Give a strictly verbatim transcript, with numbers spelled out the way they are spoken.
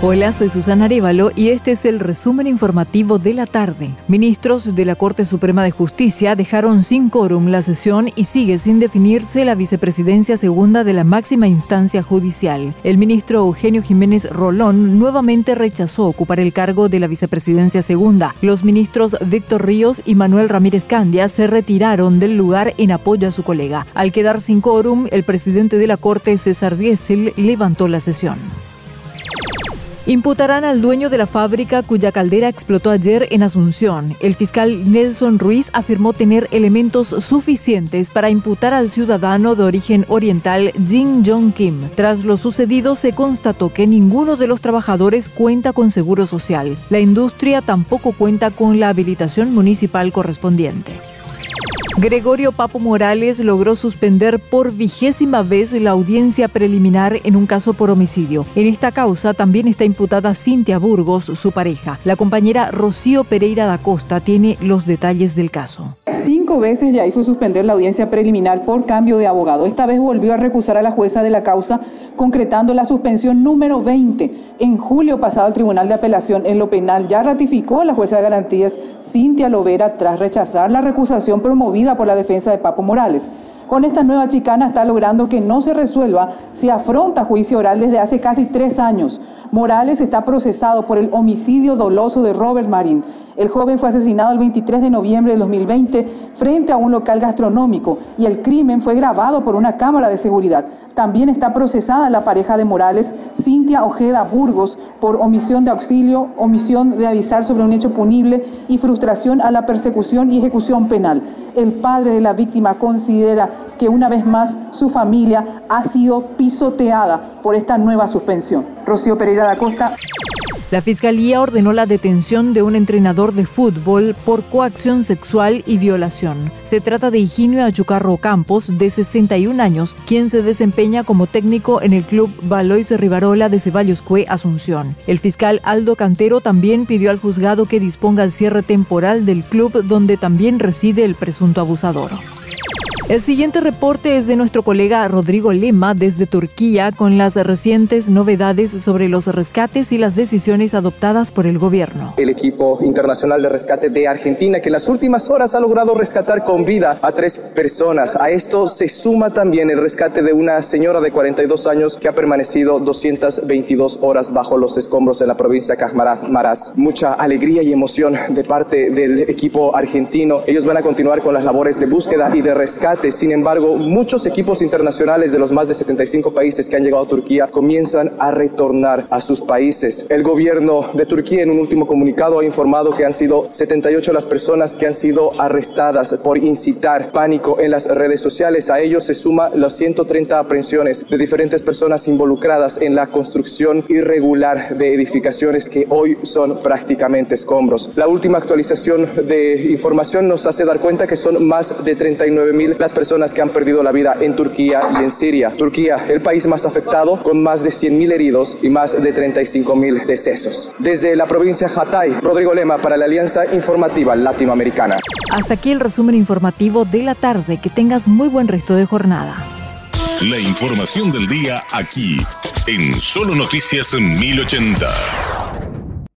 Hola, soy Susana Arévalo y este es el resumen informativo de la tarde. Ministros de la Corte Suprema de Justicia dejaron sin quórum la sesión y sigue sin definirse la vicepresidencia segunda de la máxima instancia judicial. El ministro Eugenio Jiménez Rolón nuevamente rechazó ocupar el cargo de la vicepresidencia segunda. Los ministros Víctor Ríos y Manuel Ramírez Candia se retiraron del lugar en apoyo a su colega. Al quedar sin quórum, el presidente de la Corte, César Díaz, levantó la sesión. Imputarán al dueño de la fábrica cuya caldera explotó ayer en Asunción. El fiscal Nelson Ruiz afirmó tener elementos suficientes para imputar al ciudadano de origen oriental Jin Jong Kim. Tras lo sucedido, se constató que ninguno de los trabajadores cuenta con seguro social. La industria tampoco cuenta con la habilitación municipal correspondiente. Gregorio Papo Morales logró suspender por vigésima vez la audiencia preliminar en un caso por homicidio. En esta causa también está imputada Cintia Burgos, su pareja. La compañera Rocío Pereira da Costa tiene los detalles del caso. Cinco veces ya hizo suspender la audiencia preliminar por cambio de abogado. Esta vez volvió a recusar a la jueza de la causa, concretando la suspensión número veinte. En julio pasado, el Tribunal de Apelación en lo Penal ya ratificó a la jueza de garantías Cintia Lovera tras rechazar la recusación promovida por la defensa de Papo Morales. Con esta nueva chicana está logrando que no se resuelva si afronta juicio oral desde hace casi tres años. Morales está procesado por el homicidio doloso de Robert Marín. El joven fue asesinado el veintitrés de noviembre de dos mil veinte frente a un local gastronómico y el crimen fue grabado por una cámara de seguridad. También está procesada la pareja de Morales, Cintia Ojeda Burgos, por omisión de auxilio, omisión de avisar sobre un hecho punible y frustración a la persecución y ejecución penal. El padre de la víctima considera que una vez más su familia ha sido pisoteada por esta nueva suspensión. Rocío Pereira da Costa. La Fiscalía ordenó la detención de un entrenador de fútbol por coacción sexual y violación. Se trata de Higinio Ayucarro Campos, de sesenta y un años, quien se desempeña como técnico en el club Valois de Rivarola de Ceballos Cue, Asunción. El fiscal Aldo Cantero también pidió al juzgado que disponga el cierre temporal del club donde también reside el presunto abusador. El siguiente reporte es de nuestro colega Rodrigo Lema desde Turquía con las recientes novedades sobre los rescates y las decisiones adoptadas por el gobierno. El equipo internacional de rescate de Argentina, que en las últimas horas ha logrado rescatar con vida a tres personas. A esto se suma también el rescate de una señora de cuarenta y dos años que ha permanecido doscientas veintidós horas bajo los escombros en la provincia de Kahramanmaraş. Mucha alegría y emoción de parte del equipo argentino. Ellos van a continuar con las labores de búsqueda y de rescate. Sin embargo, muchos equipos internacionales de los más de setenta y cinco países que han llegado a Turquía comienzan a retornar a sus países. El gobierno de Turquía, en un último comunicado, ha informado que han sido setenta y ocho las personas que han sido arrestadas por incitar pánico en las redes sociales. A ellos se suman las ciento treinta aprehensiones de diferentes personas involucradas en la construcción irregular de edificaciones que hoy son prácticamente escombros. La última actualización de información nos hace dar cuenta que son más de treinta y nueve mil las personas que han perdido la vida en Turquía y en Siria. Turquía, el país más afectado, con más de cien mil heridos y más de treinta y cinco mil decesos. Desde la provincia Hatay, Rodrigo Lema para la Alianza Informativa Latinoamericana. Hasta aquí el resumen informativo de la tarde. Que tengas muy buen resto de jornada. La información del día aquí, en Solo Noticias mil ochenta.